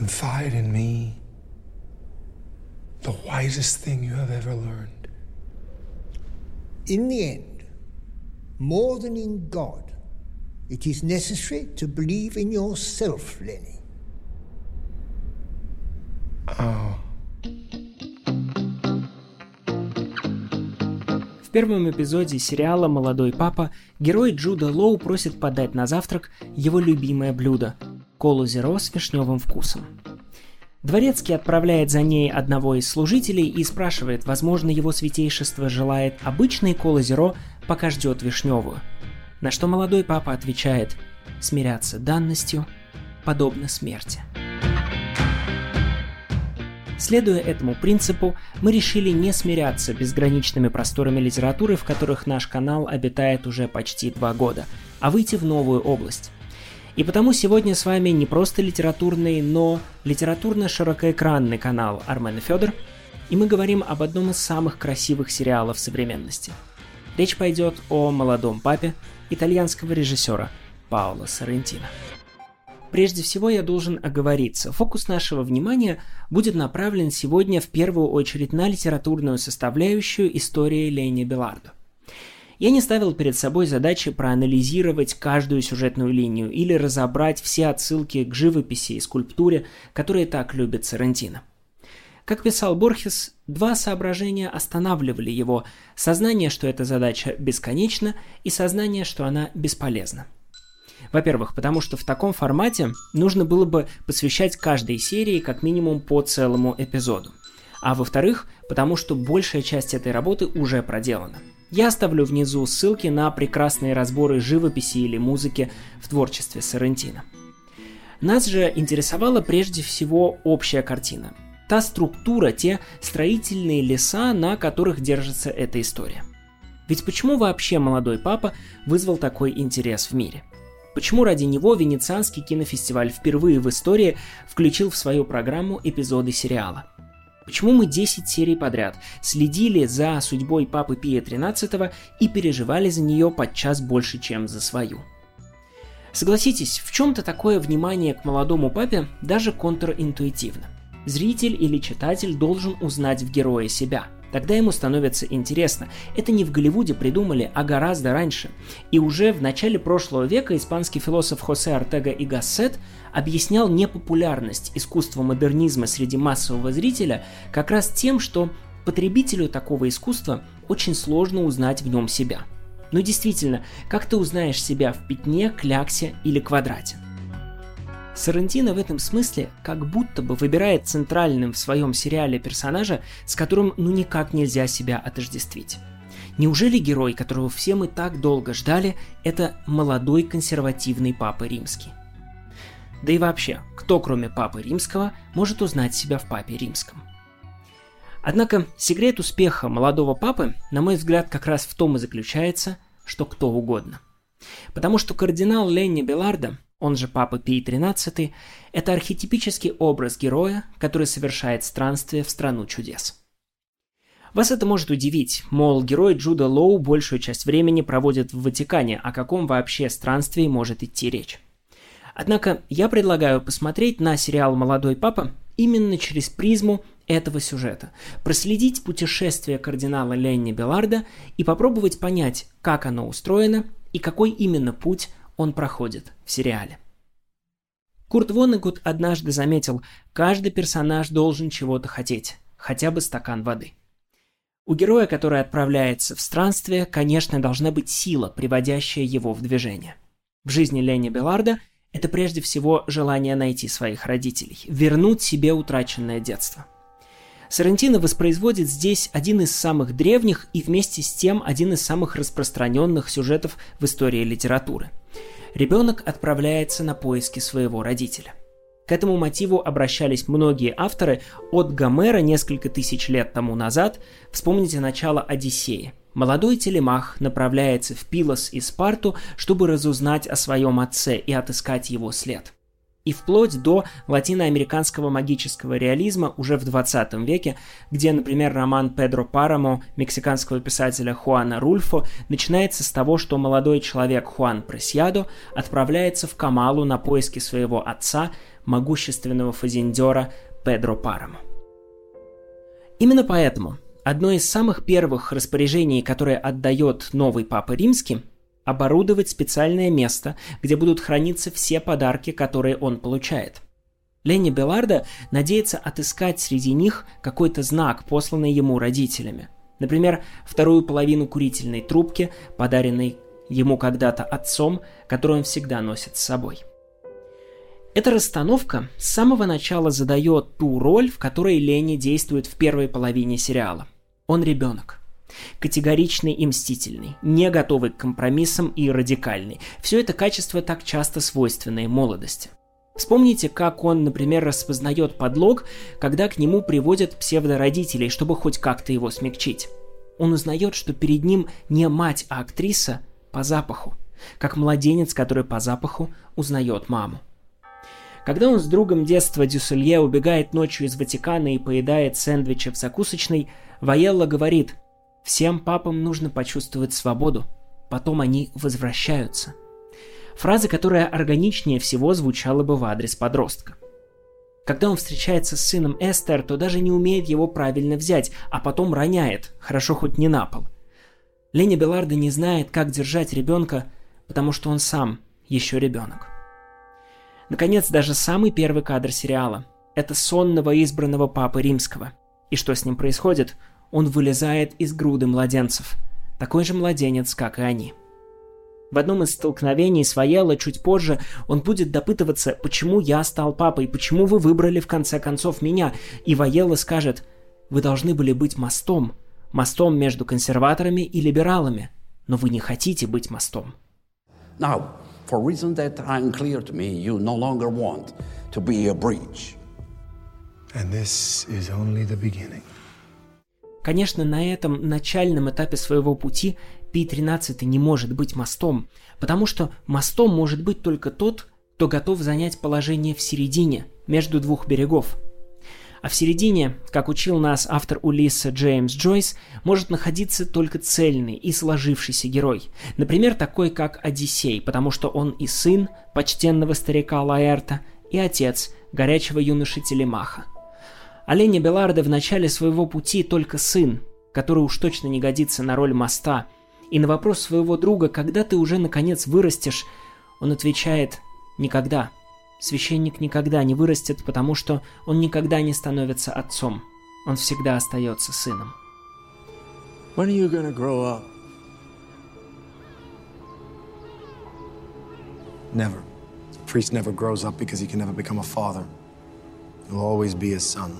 confide in me the wisest thing you have ever learned. In the end, more than in God, it is necessary to believe in yourself, Lenny. Oh. В первом эпизоде сериала «Молодой папа» герой Джуда Лоу просит подать на завтрак его любимое блюдо – колу-зеро с вишневым вкусом. Дворецкий отправляет за ней одного из служителей и спрашивает, возможно, его святейшество желает обычной колу-зеро, пока ждет вишневую. На что молодой папа отвечает: «Смиряться данностью подобно смерти». Следуя этому принципу, мы решили не смиряться безграничными просторами литературы, в которых наш канал обитает уже почти 2 года, а выйти в новую область. И потому сегодня с вами не просто литературный, но литературно-широкоэкранный канал «Армен и Фёдор», и мы говорим об одном из самых красивых сериалов современности. Речь пойдет о «Молодом папе» итальянского режиссера Паоло Соррентино. Прежде всего я должен оговориться. Фокус нашего внимания будет направлен сегодня в первую очередь на литературную составляющую истории Ленни Белардо. Я не ставил перед собой задачи проанализировать каждую сюжетную линию или разобрать все отсылки к живописи и скульптуре, которые так любит Соррентино. Как писал Борхес, 2 соображения останавливали его: сознание, что эта задача бесконечна, и сознание, что она бесполезна. Во-первых, потому что в таком формате нужно было бы посвящать каждой серии как минимум по целому эпизоду. А во-вторых, потому что большая часть этой работы уже проделана. Я оставлю внизу ссылки на прекрасные разборы живописи или музыки в творчестве Соррентино. Нас же интересовала прежде всего общая картина. Та структура, те строительные леса, на которых держится эта история. Ведь почему вообще «Молодой папа» вызвал такой интерес в мире? Почему ради него Венецианский кинофестиваль впервые в истории включил в свою программу эпизоды сериала? Почему мы 10 серий подряд следили за судьбой Папы Пия XIII и переживали за нее подчас больше, чем за свою? Согласитесь, в чем-то такое внимание к молодому папе даже контринтуитивно. Зритель или читатель должен узнать в герое себя. Тогда ему становится интересно. Это не в Голливуде придумали, а гораздо раньше. И уже в начале прошлого века испанский философ Хосе Ортега-и-Гассет объяснял непопулярность искусства модернизма среди массового зрителя как раз тем, что потребителю такого искусства очень сложно узнать в нем себя. Но действительно, как ты узнаешь себя в пятне, кляксе или квадрате? Соррентино в этом смысле как будто бы выбирает центральным в своем сериале персонажа, с которым никак нельзя себя отождествить. Неужели герой, которого все мы так долго ждали, это молодой консервативный папа римский? Да и вообще, кто кроме папы римского может узнать себя в папе римском? Однако секрет успеха молодого папы, на мой взгляд, как раз в том и заключается, что кто угодно. Потому что кардинал Ленни Белардо, он же Папа Пий XIII, это архетипический образ героя, который совершает странствие в страну чудес. Вас это может удивить, мол, герой Джуда Лоу большую часть времени проводит в Ватикане, о каком вообще странстве может идти речь. Однако я предлагаю посмотреть на сериал «Молодой папа» именно через призму этого сюжета, проследить путешествие кардинала Ленни Белардо и попробовать понять, как оно устроено и какой именно путь он проходит в сериале. Курт Воннегут однажды заметил: каждый персонаж должен чего-то хотеть, хотя бы стакан воды. У героя, который отправляется в странствие, конечно, должна быть сила, приводящая его в движение. В жизни Ленни Белардо это прежде всего желание найти своих родителей, вернуть себе утраченное детство. Соррентино воспроизводит здесь один из самых древних и вместе с тем один из самых распространенных сюжетов в истории литературы. Ребенок отправляется на поиски своего родителя. К этому мотиву обращались многие авторы от Гомера несколько тысяч лет тому назад. Вспомните начало «Одиссеи». Молодой Телемах направляется в Пилос и Спарту, чтобы разузнать о своем отце и отыскать его след. и вплоть до латиноамериканского магического реализма уже в 20 веке, где, например, роман «Педро Парамо» мексиканского писателя Хуана Рульфо начинается с того, что молодой человек Хуан Пресьядо отправляется в Камалу на поиски своего отца, могущественного фазендера Педро Парамо. Именно поэтому одно из самых первых распоряжений, которое отдает новый Папа Римский, оборудовать специальное место, где будут храниться все подарки, которые он получает. Ленни Белардо надеется отыскать среди них какой-то знак, посланный ему родителями. Например, вторую половину курительной трубки, подаренной ему когда-то отцом, которую он всегда носит с собой. Эта расстановка с самого начала задает ту роль, в которой Ленни действует в первой половине сериала. Он ребенок. Категоричный и мстительный, не готовый к компромиссам и радикальный. Все это качество так часто свойственное молодости. Вспомните, как он, например, распознает подлог, когда к нему приводят псевдородителей, чтобы хоть как-то его смягчить. Он узнает, что перед ним не мать, а актриса по запаху, как младенец, который по запаху узнает маму. Когда он с другом детства Дюсселье убегает ночью из Ватикана и поедает сэндвичи в закусочной, Ваелла говорит: «Всем папам нужно почувствовать свободу, потом они возвращаются». Фраза, которая органичнее всего звучала бы в адрес подростка. Когда он встречается с сыном Эстер, то даже не умеет его правильно взять, а потом роняет, хорошо хоть не на пол. Ленни Белардо не знает, как держать ребенка, потому что он сам еще ребенок. Наконец, даже самый первый кадр сериала – это сонного избранного Папы Римского. И что с ним происходит? Он вылезает из груды младенцев. Такой же младенец, как и они. В одном из столкновений с Ваелло чуть позже он будет допытываться, почему я стал папой, почему вы выбрали в конце концов меня. И Ваелло скажет: вы должны были быть мостом. Мостом между консерваторами и либералами. Но вы не хотите быть мостом. Now, for reason that are unclear to me, you no longer want to be a bridge. And this is only the beginning. Конечно, на этом начальном этапе своего пути Пий XIII не может быть мостом, потому что мостом может быть только тот, кто готов занять положение в середине, между двух берегов. А в середине, как учил нас автор «Улисса» Джеймс Джойс, может находиться только цельный и сложившийся герой. Например, такой как Одиссей, потому что он и сын почтенного старика Лаэрта, и отец горячего юноши Телемаха. А Ленни Белардо в начале своего пути только сын, который уж точно не годится на роль моста. И на вопрос своего друга, когда ты уже наконец вырастешь, он отвечает: никогда. Священник никогда не вырастет, потому что он никогда не становится отцом. Он всегда остается сыном. When are you gonna grow up? Never. A priest never grows up because he can never become a father. He'll always be his son.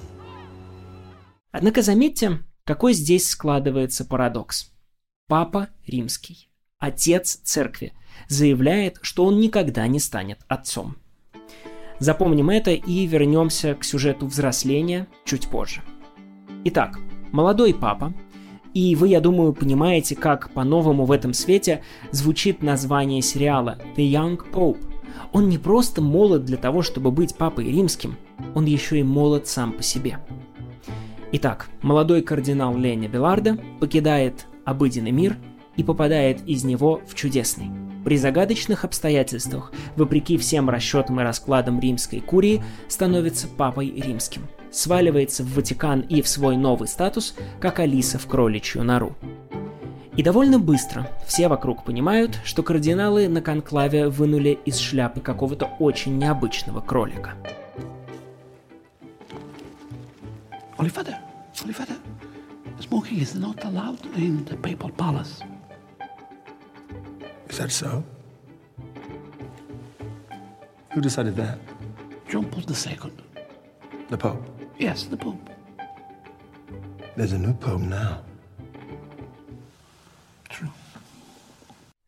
Однако заметьте, какой здесь складывается парадокс. Папа Римский, отец церкви, заявляет, что он никогда не станет отцом. Запомним это и вернемся к сюжету взросления чуть позже. Итак, молодой папа, и вы, я думаю, понимаете, как по-новому в этом свете звучит название сериала «The Young Pope». Он не просто молод для того, чтобы быть папой римским, он еще и молод сам по себе. Итак, молодой кардинал Ленни Белардо покидает обыденный мир и попадает из него в чудесный. При загадочных обстоятельствах, вопреки всем расчетам и раскладам римской курии, становится папой римским. Сваливается в Ватикан и в свой новый статус, как Алиса в кроличью нору. И довольно быстро все вокруг понимают, что кардиналы на конклаве вынули из шляпы какого-то очень необычного кролика. Holy Father, smoking is not allowed in the papal palace. Is that so? Who decided that? John Paul II. The Pope? Yes, the Pope. There's a new Pope now.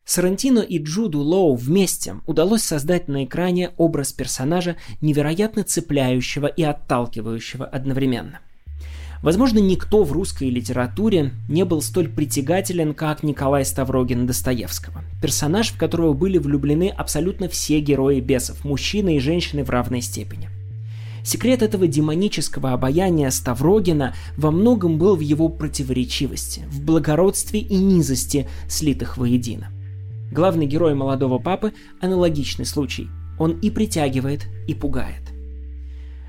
Соррентино и Джуду Лоу вместе удалось создать на экране образ персонажа, невероятно цепляющего и отталкивающего одновременно. Возможно, никто в русской литературе не был столь притягателен, как Николай Ставрогин Достоевского. Персонаж, в которого были влюблены абсолютно все герои «Бесов», мужчины и женщины в равной степени. Секрет этого демонического обаяния Ставрогина во многом был в его противоречивости, в благородстве и низости, слитых воедино. Главный герой «Молодого папы» – аналогичный случай. Он и притягивает, и пугает.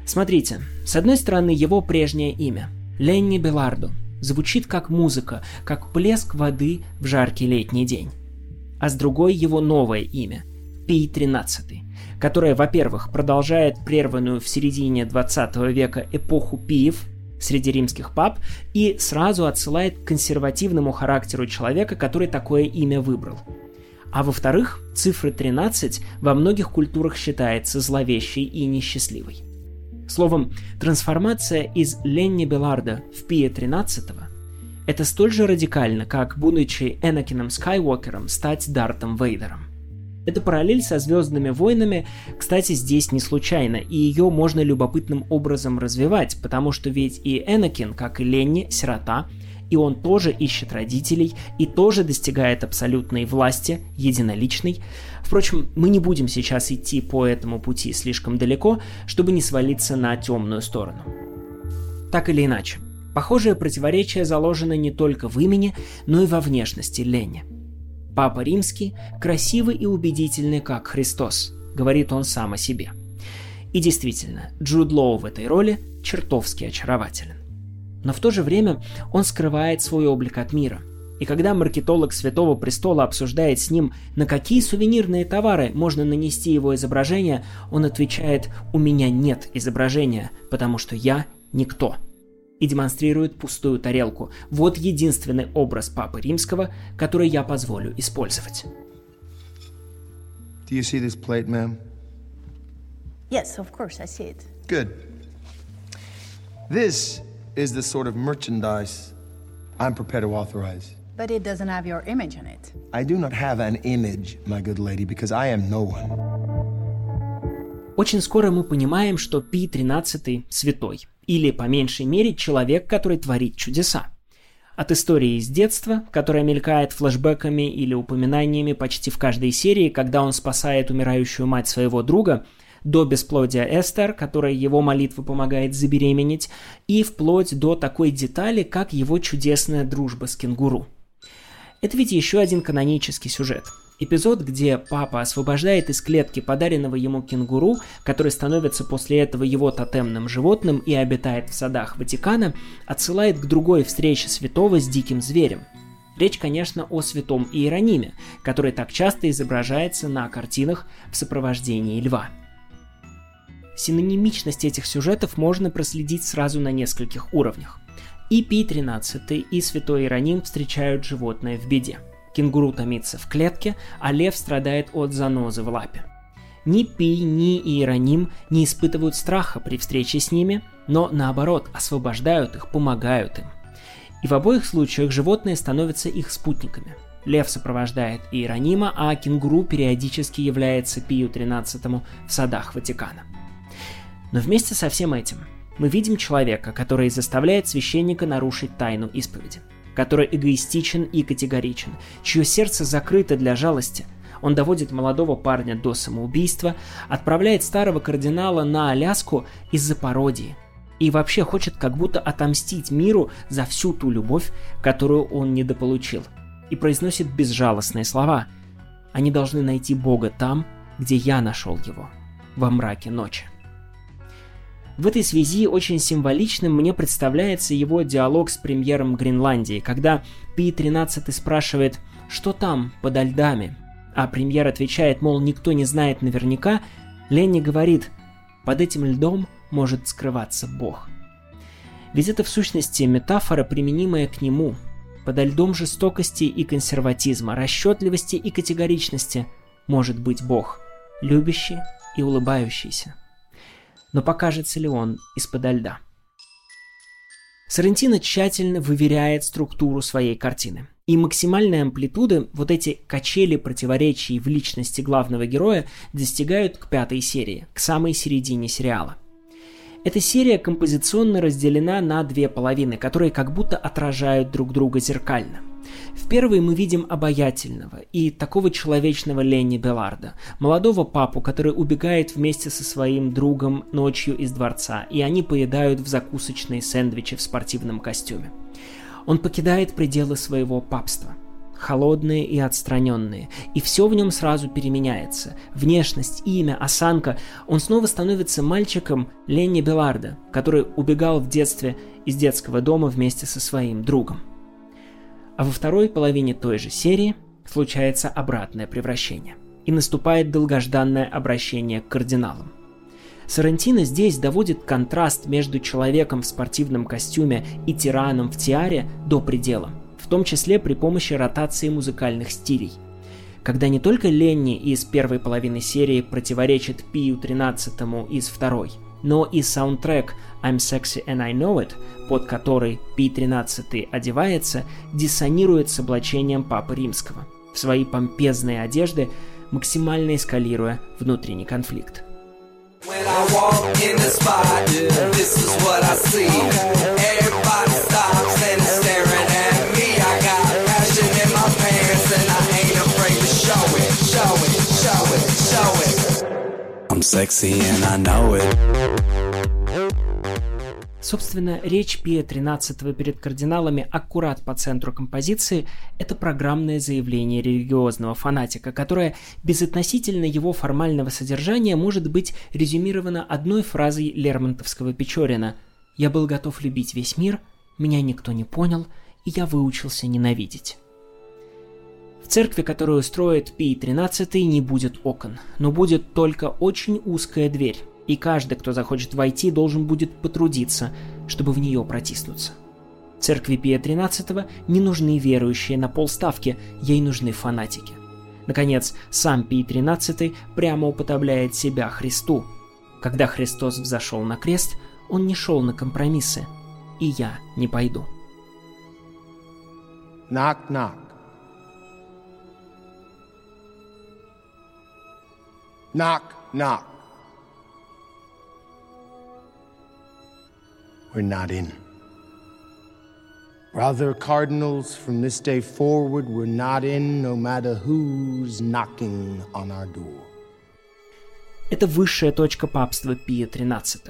Смотрите, с одной стороны его прежнее имя – Ленни Белардо – звучит как музыка, как плеск воды в жаркий летний день. А с другой его новое имя – Пий XIII, которое, во-первых, продолжает прерванную в середине XX века эпоху пиев среди римских пап и сразу отсылает к консервативному характеру человека, который такое имя выбрал. А во-вторых, цифра 13 во многих культурах считается зловещей и несчастливой. Словом, трансформация из Ленни Белардо в Пия XIII – это столь же радикально, как, будучи Энакином Скайуокером, стать Дартом Вейдером. Эта параллель со «Звездными войнами», кстати, здесь не случайна, и ее можно любопытным образом развивать, потому что ведь и Энакин, как и Ленни, сирота, и он тоже ищет родителей, и тоже достигает абсолютной власти, единоличной. Впрочем, мы не будем сейчас идти по этому пути слишком далеко, чтобы не свалиться на темную сторону. Так или иначе, похожее противоречие заложено не только в имени, но и во внешности Ленни. Папа Римский красивый и убедительный, как Христос, говорит он сам о себе. И действительно, Джуд Лоу в этой роли чертовски очарователен. Но в то же время он скрывает свой облик от мира. И когда маркетолог Святого Престола обсуждает с ним, на какие сувенирные товары можно нанести его изображение, он отвечает: «У меня нет изображения, потому что я никто». И демонстрирует пустую тарелку. Вот единственный образ Папы Римского, который я позволю использовать. Do you see this plate, ma'am? Yes, of course, I see it. Good. This is the sort of merchandise I'm prepared to authorize. But it doesn't have your image on it. I do not have an image, my good lady, because I am no one. Очень скоро мы понимаем, что Пий XIII – святой, или, по меньшей мере, человек, который творит чудеса. От истории из детства, которая мелькает флешбэками или упоминаниями почти в каждой серии, когда он спасает умирающую мать своего друга, до бесплодия Эстер, которой его молитва помогает забеременеть, и вплоть до такой детали, как его чудесная дружба с кенгуру. Это ведь еще один канонический сюжет. Эпизод, где папа освобождает из клетки подаренного ему кенгуру, который становится после этого его тотемным животным и обитает в садах Ватикана, отсылает к другой встрече святого с диким зверем. Речь, конечно, о святом Иерониме, который так часто изображается на картинах в сопровождении льва. Синонимичность этих сюжетов можно проследить сразу на нескольких уровнях. И Пий XIII, и святой Иероним встречают животное в беде. Кенгуру томится в клетке, а лев страдает от занозы в лапе. Ни Пий, ни Иероним не испытывают страха при встрече с ними, но наоборот, освобождают их, помогают им. И в обоих случаях животные становятся их спутниками. Лев сопровождает Иеронима, а кенгуру периодически является Пию XIII в садах Ватикана. Но вместе со всем этим мы видим человека, который заставляет священника нарушить тайну исповеди, который эгоистичен и категоричен, чье сердце закрыто для жалости. Он доводит молодого парня до самоубийства, отправляет старого кардинала на Аляску из-за пародии и вообще хочет как будто отомстить миру за всю ту любовь, которую он недополучил, и произносит безжалостные слова: «Они должны найти Бога там, где я нашел его, во мраке ночи». В этой связи очень символичным мне представляется его диалог с премьером Гренландии, когда Пий XIII спрашивает: «Что там, подо льдами?», а премьер отвечает, мол, никто не знает наверняка. Ленни говорит: «Под этим льдом может скрываться Бог». Ведь это в сущности метафора, применимая к нему. Подо льдом жестокости и консерватизма, расчетливости и категоричности может быть Бог, любящий и улыбающийся. Но покажется ли он из-подо льда? Соррентино тщательно выверяет структуру своей картины. И максимальные амплитуды, вот эти качели противоречий в личности главного героя, достигают к пятой серии, к самой середине сериала. Эта серия композиционно разделена на две половины, которые как будто отражают друг друга зеркально. В первой мы видим обаятельного и такого человечного Ленни Белардо, молодого папу, который убегает вместе со своим другом ночью из дворца, и они поедают в закусочные сэндвичи в спортивном костюме. Он покидает пределы своего папства, холодные и отстраненные, и все в нем сразу переменяется. Внешность, имя, осанка. Он снова становится мальчиком Ленни Белардо, который убегал в детстве из детского дома вместе со своим другом. А во второй половине той же серии случается обратное превращение. И наступает долгожданное обращение к кардиналам. Соррентино здесь доводит контраст между человеком в спортивном костюме и тираном в тиаре до предела, в том числе при помощи ротации музыкальных стилей. Когда не только Ленни из первой половины серии противоречит Пию XIII из второй, но и саундтрек «I'm Sexy and I Know It», под который Пий XIII одевается, диссонирует с облачением Папы Римского, в свои помпезные одежды, максимально эскалируя внутренний конфликт. Собственно, речь Пия XIII перед кардиналами аккурат по центру композиции – это программное заявление религиозного фанатика, которое безотносительно его формального содержания может быть резюмировано одной фразой лермонтовского Печорина: «Я был готов любить весь мир, меня никто не понял, и я выучился ненавидеть». В церкви, которую строит Пий XIII, не будет окон, но будет только очень узкая дверь, и каждый, кто захочет войти, должен будет потрудиться, чтобы в нее протиснуться. Церкви Пия XIII не нужны верующие на полставки, ей нужны фанатики. Наконец, сам Пий XIII прямо уподобляет себя Христу. Когда Христос взошел на крест, он не шел на компромиссы, и я не пойду. Knock-knock. Knock-knock. We're not in. Rather, cardinals, from this day forward, we're not in, no matter who's knocking on our door. Это высшая точка папства Пия XIII.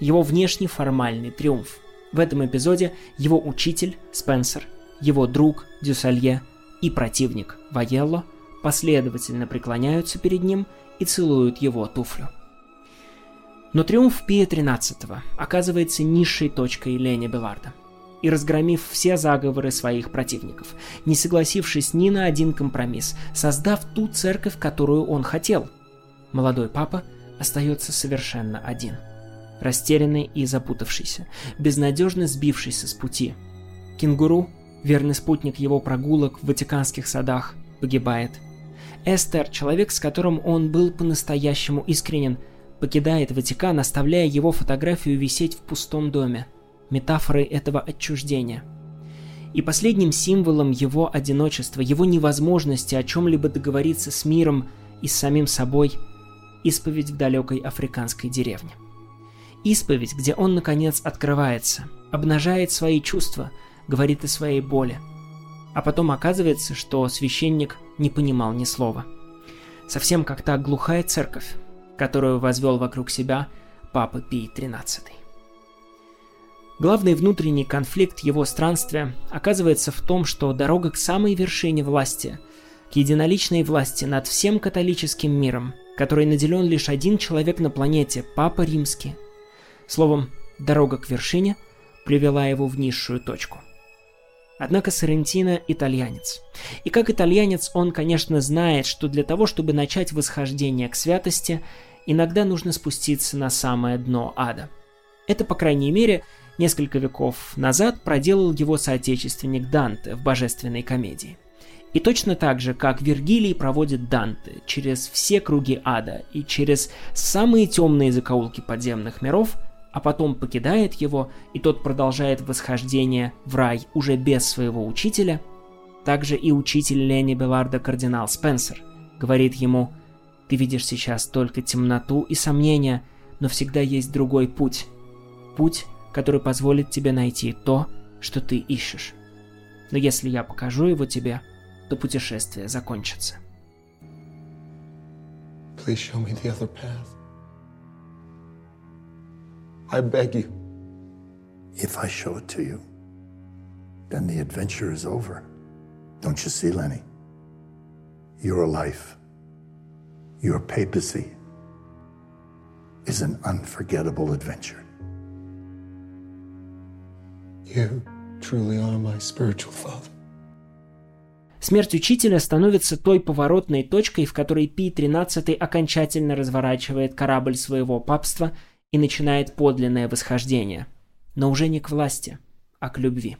Его внешне формальный триумф. В этом эпизоде его учитель Спенсер, его друг Дюссалье и противник Ваелло последовательно преклоняются перед ним и целуют его туфлю. Но триумф Пия XIII оказывается низшей точкой Ленни Белардо. И разгромив все заговоры своих противников, не согласившись ни на один компромисс, создав ту церковь, которую он хотел, молодой папа остается совершенно один, растерянный и запутавшийся, безнадежно сбившийся с пути. Кенгуру, верный спутник его прогулок в Ватиканских садах, погибает. Эстер, человек, с которым он был по-настоящему искренен, покидает Ватикан, оставляя его фотографию висеть в пустом доме, метафорой этого отчуждения. И последним символом его одиночества, его невозможности о чем-либо договориться с миром и с самим собой – исповедь в далекой африканской деревне. Исповедь, где он, наконец, открывается, обнажает свои чувства, говорит о своей боли. А потом оказывается, что священник не понимал ни слова. Совсем как та глухая церковь, которую возвел вокруг себя Папа Пий XIII. Главный внутренний конфликт его странствия оказывается в том, что дорога к самой вершине власти, к единоличной власти над всем католическим миром, которой наделен лишь один человек на планете – Папа Римский. Словом, дорога к вершине привела его в низшую точку. Однако Соррентино – итальянец. И как итальянец он, конечно, знает, что для того, чтобы начать восхождение к святости, иногда нужно спуститься на самое дно ада. Это, по крайней мере, несколько веков назад проделал его соотечественник Данте в «Божественной комедии». И точно так же, как Вергилий проводит Данте через все круги ада и через самые темные закоулки подземных миров, а потом покидает его, и тот продолжает восхождение в рай уже без своего учителя, также и учитель Ленни Белардо кардинал Спенсер говорит ему: «Ты видишь сейчас только темноту и сомнения, но всегда есть другой путь, путь, который позволит тебе найти то, что ты ищешь. Но если я покажу его тебе, то путешествие закончится. Please show me the other path. I beg you. If I show it to you, then the adventure is over. Don't you see, Lenny? Your life, your papacy is an unforgettable adventure. You truly are my spiritual father. Смерть учителя становится той поворотной точкой, в которой Пий XIII окончательно разворачивает корабль своего папства и начинает подлинное восхождение. Но уже не к власти, а к любви.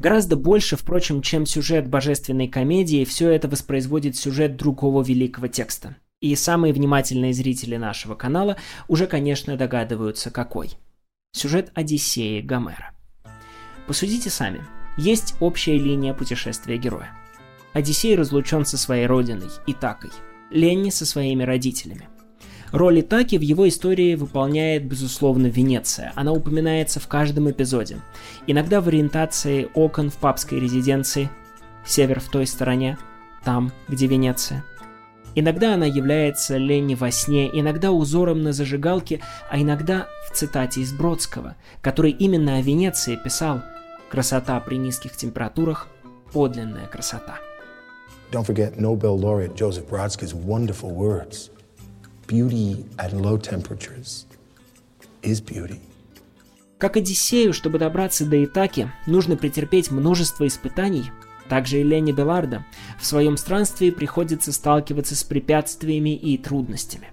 Гораздо больше, впрочем, чем сюжет «Божественной комедии», все это воспроизводит сюжет другого великого текста. И самые внимательные зрители нашего канала уже, конечно, догадываются, какой. Сюжет «Одиссеи» Гомера. Посудите сами. Есть общая линия путешествия героя. Одиссей разлучен со своей родиной, Итакой. Ленни со своими родителями. Роль Итаки в его истории выполняет, безусловно, Венеция. Она упоминается в каждом эпизоде. Иногда в ориентации окон в папской резиденции. Север в той стороне, там, где Венеция. Иногда она является Ленни во сне, иногда узором на зажигалке, а иногда в цитате из Бродского, который именно о Венеции писал: «Красота при низких температурах – подлинная красота». Don't forget Nobel laureate Joseph Brodsky's wonderful words. Beauty at low temperatures is beauty. Как Одиссею, чтобы добраться до Итаки, нужно претерпеть множество испытаний. Также и Ленни Белардо в своем странстве приходится сталкиваться с препятствиями и трудностями.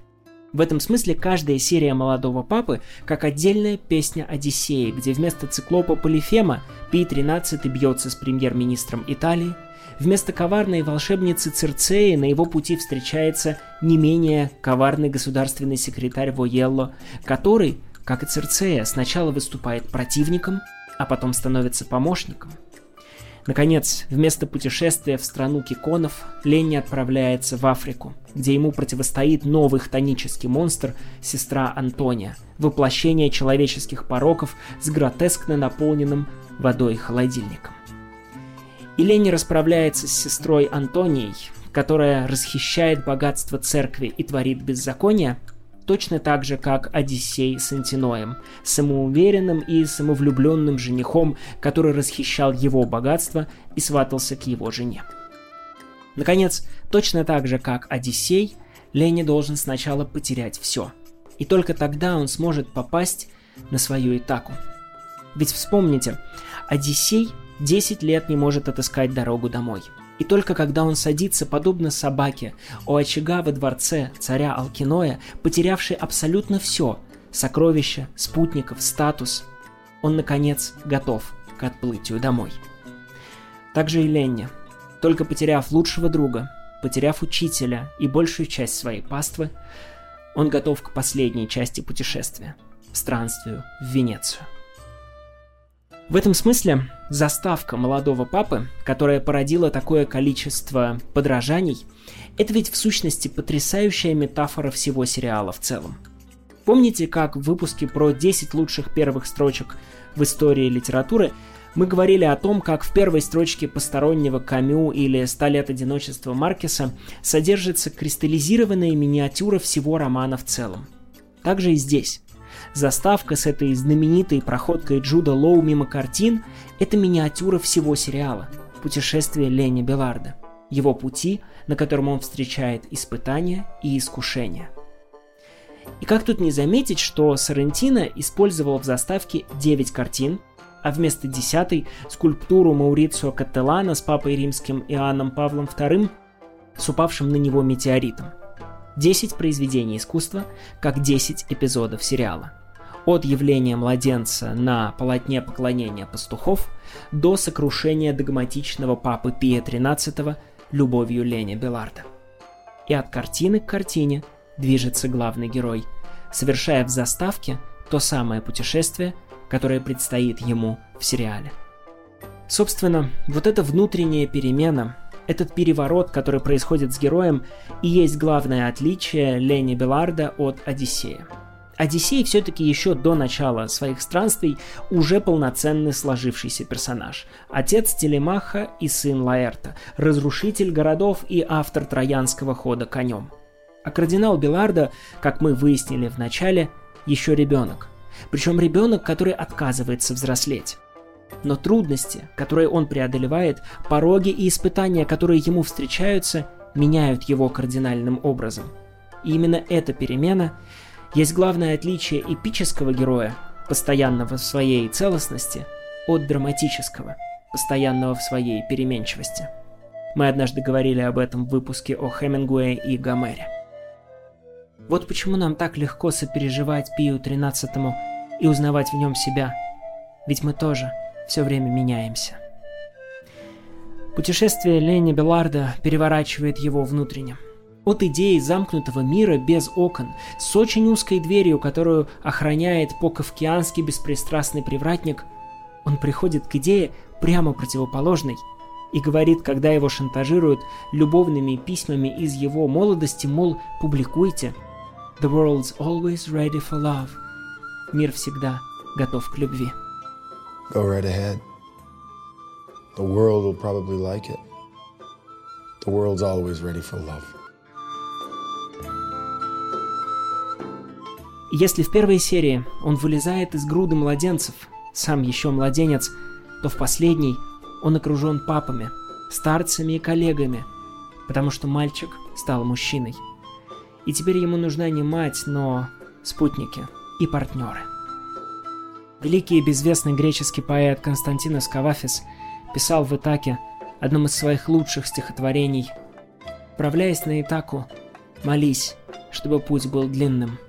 В этом смысле каждая серия «Молодого папы» как отдельная песня Одиссеи, где вместо циклопа Полифема Пий XIII бьется с премьер-министром Италии, вместо коварной волшебницы Церцеи на его пути встречается не менее коварный государственный секретарь Воелло, который, как и Церцея, сначала выступает противником, а потом становится помощником. Наконец, вместо путешествия в страну киконов, Ленни отправляется в Африку, где ему противостоит новый хтонический монстр – сестра Антония, воплощение человеческих пороков с гротескно наполненным водой холодильником. И Ленни расправляется с сестрой Антонией, которая расхищает богатство церкви и творит беззаконие, точно так же, как Одиссей с Антиноем, самоуверенным и самовлюбленным женихом, который расхищал его богатство и сватался к его жене. Наконец, точно так же, как Одиссей, Ленни должен сначала потерять все. И только тогда он сможет попасть на свою Итаку. Ведь вспомните, Одиссей 10 лет не может отыскать дорогу домой. И только когда он садится, подобно собаке, у очага во дворце царя Алкиноя, потерявший абсолютно все – сокровища, спутников, статус – он, наконец, готов к отплытию домой. Также и Ленни. Только потеряв лучшего друга, потеряв учителя и большую часть своей паствы, он готов к последней части путешествия – странствию в Венецию. В этом смысле заставка «Молодого папы», которая породила такое количество подражаний, это ведь в сущности потрясающая метафора всего сериала в целом. Помните, как в выпуске про 10 лучших первых строчек в истории литературы мы говорили о том, как в первой строчке «Постороннего» Камю или «100 лет одиночества» Маркеса содержится кристаллизированная миниатюра всего романа в целом? Также и здесь. Заставка с этой знаменитой проходкой Джуда Лоу мимо картин – это миниатюра всего сериала «Путешествие Ленни Белардо», его пути, на котором он встречает испытания и искушения. И как тут не заметить, что Соррентино использовал в заставке 9 картин, а вместо 10-й скульптуру Маурицио Каттеллана с папой римским Иоанном Павлом II с упавшим на него метеоритом. 10 произведений искусства, как 10 эпизодов сериала. От явления младенца на полотне поклонения пастухов до сокрушения догматичного папы Пия XIII любовью Ленни Белардо. И от картины к картине движется главный герой, совершая в заставке то самое путешествие, которое предстоит ему в сериале. Собственно, вот эта внутренняя перемена, этот переворот, который происходит с героем, и есть главное отличие Ленни Белардо от Одиссея. Одиссей все-таки еще до начала своих странствий уже полноценный сложившийся персонаж. Отец Телемаха и сын Лаэрта, разрушитель городов и автор троянского хода конем. А кардинал Белардо, как мы выяснили в начале, еще ребенок. Причем ребенок, который отказывается взрослеть. Но трудности, которые он преодолевает, пороги и испытания, которые ему встречаются, меняют его кардинальным образом. И именно эта перемена есть главное отличие эпического героя, постоянного в своей целостности, от драматического, постоянного в своей переменчивости. Мы однажды говорили об этом в выпуске о Хемингуэе и Гомере. Вот почему нам так легко сопереживать Пию XIII и узнавать в нем себя, ведь мы тоже все время меняемся. Путешествие Ленни Белардо переворачивает его внутренне. От идеи замкнутого мира без окон, с очень узкой дверью, которую охраняет по-кавкиански беспристрастный привратник, он приходит к идее прямо противоположной и говорит, когда его шантажируют любовными письмами из его молодости, мол, публикуйте. The world's always ready for love. Мир всегда готов к любви. Go right ahead. The world will probably like it. The world's always ready for love. Если в первой серии он вылезает из груды младенцев, сам еще младенец, то в последней он окружен папами, старцами и коллегами, потому что мальчик стал мужчиной. И теперь ему нужна не мать, но спутники и партнеры. Великий и безвестный греческий поэт Константинос Кавафис писал в Итаке, одном из своих лучших стихотворений: «Отправляясь на Итаку, молись, чтобы путь был длинным».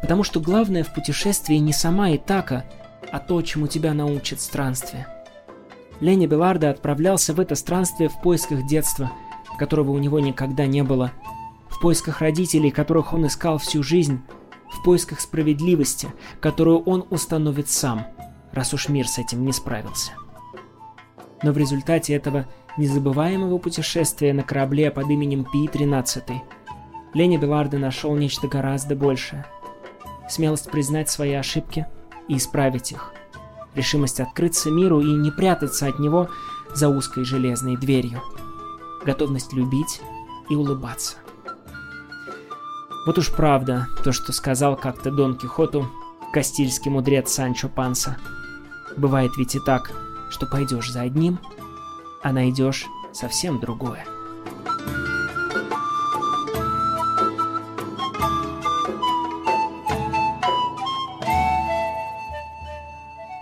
Потому что главное в путешествии не сама Итака, а то, чему тебя научит странствие. Ленни Белардо отправлялся в это странствие в поисках детства, которого у него никогда не было, в поисках родителей, которых он искал всю жизнь, в поисках справедливости, которую он установит сам, раз уж мир с этим не справился. Но в результате этого незабываемого путешествия на корабле под именем Пий XIII Ленни Белардо нашел нечто гораздо большее. Смелость признать свои ошибки и исправить их. Решимость открыться миру и не прятаться от него за узкой железной дверью. Готовность любить и улыбаться. Вот уж правда то, что сказал как-то Дон Кихоту кастильский мудрец Санчо Панса. Бывает ведь и так, что пойдешь за одним, а найдешь совсем другое.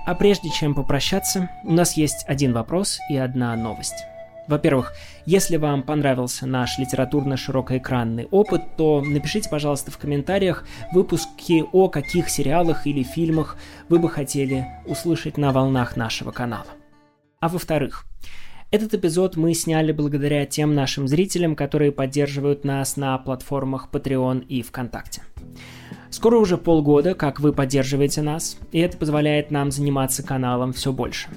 А прежде чем попрощаться, у нас есть один вопрос и одна новость. Во-первых, если вам понравился наш литературно-широкоэкранный опыт, то напишите, пожалуйста, в комментариях выпуски, о каких сериалах или фильмах вы бы хотели услышать на волнах нашего канала. А во-вторых, этот эпизод мы сняли благодаря тем нашим зрителям, которые поддерживают нас на платформах Patreon и ВКонтакте. Скоро уже полгода, как вы поддерживаете нас, и это позволяет нам заниматься каналом все больше.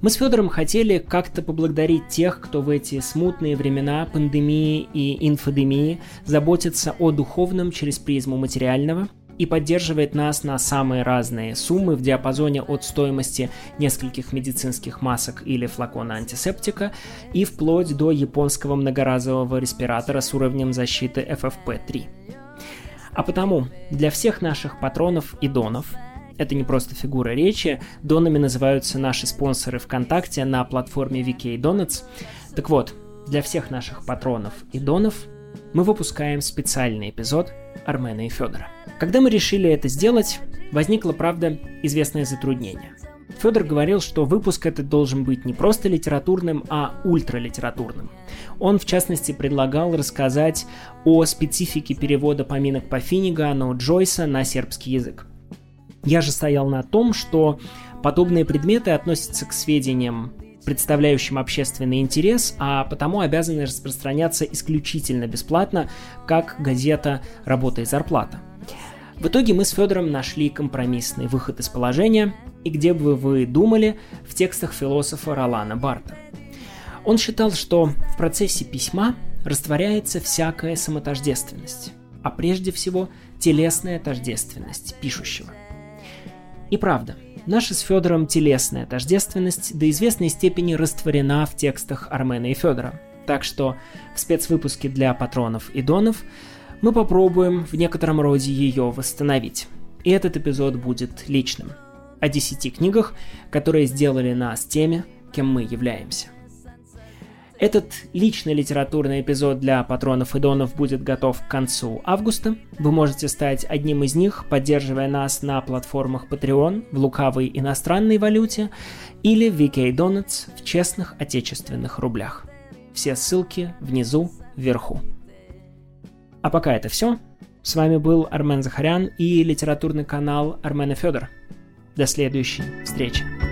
Мы с Фёдором хотели как-то поблагодарить тех, кто в эти смутные времена пандемии и инфодемии заботится о духовном через призму материального и поддерживает нас на самые разные суммы в диапазоне от стоимости нескольких медицинских масок или флакона антисептика и вплоть до японского многоразового респиратора с уровнем защиты FFP3. А потому для всех наших патронов и донов, это не просто фигура речи, донами называются наши спонсоры ВКонтакте на платформе VK Donuts. Так вот, для всех наших патронов и донов мы выпускаем специальный эпизод Армена и Фёдора. Когда мы решили это сделать, возникло, правда, известное затруднение. Фёдор говорил, что выпуск этот должен быть не просто литературным, а ультралитературным. Он, в частности, предлагал рассказать о специфике перевода поминок по Финнигану Джойса на сербский язык. Я же стоял на том, что подобные предметы относятся к сведениям, представляющим общественный интерес, а потому обязаны распространяться исключительно бесплатно, как газета «Работа и зарплата». В итоге мы с Фёдором нашли компромиссный выход из положения, и где бы вы думали, в текстах философа Ролана Барта. Он считал, что в процессе письма растворяется всякая самотождественность, а прежде всего телесная тождественность пишущего. И правда, наша с Фёдором телесная тождественность до известной степени растворена в текстах Армена и Фёдора, так что в спецвыпуске для патронов и донов мы попробуем в некотором роде ее восстановить, и этот эпизод будет личным. О 10 книгах, которые сделали нас теми, кем мы являемся. Этот личный литературный эпизод для патронов и донов будет готов к концу августа. Вы можете стать одним из них, поддерживая нас на платформах Patreon в лукавой иностранной валюте или VK Donuts в честных отечественных рублях. Все ссылки внизу, вверху. А пока это все. С вами был Армен Захарян и литературный канал Армен и Фёдор. До следующей встречи.